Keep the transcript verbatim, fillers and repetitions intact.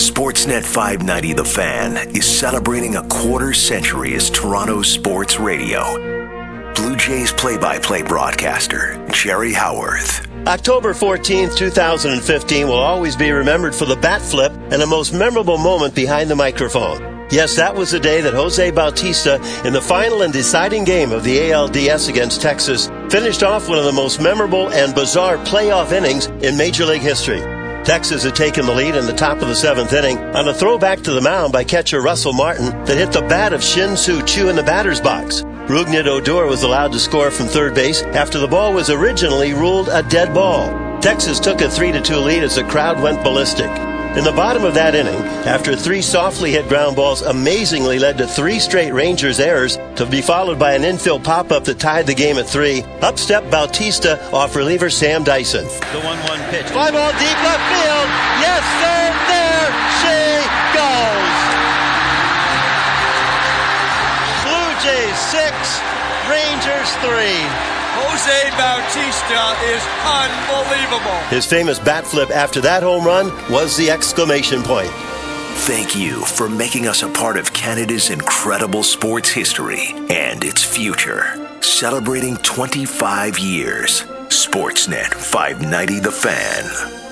Sportsnet five ninety The Fan is celebrating a quarter century as Toronto sports radio. Blue Jays play-by-play broadcaster, Jerry Howarth. October fourteenth, two thousand fifteen will always be remembered for the bat flip and the most memorable moment behind the microphone. Yes, that was the day that Jose Bautista, in the final and deciding game of the A L D S against Texas, finished off one of the most memorable and bizarre playoff innings in Major League history. Texas had taken the lead in the top of the seventh inning on a throw back to the mound by catcher Russell Martin that hit the bat of Shin-Soo Choo in the batter's box. Rougned Odor was allowed to score from third base after the ball was originally ruled a dead ball. Texas took a three to two lead as the crowd went ballistic. In the bottom of that inning, after three softly hit ground balls amazingly led to three straight Rangers errors to be followed by an infield pop-up that tied the game at three, up stepped Bautista off reliever Sam Dyson. The one one pitch. Fly ball deep left field. Yes, sir, there she goes. Blue Jays six, Rangers three. Jose Bautista is unbelievable. His famous bat flip after that home run was the exclamation point. Thank you for making us a part of Canada's incredible sports history and its future. Celebrating twenty-five years, Sportsnet five ninety The Fan.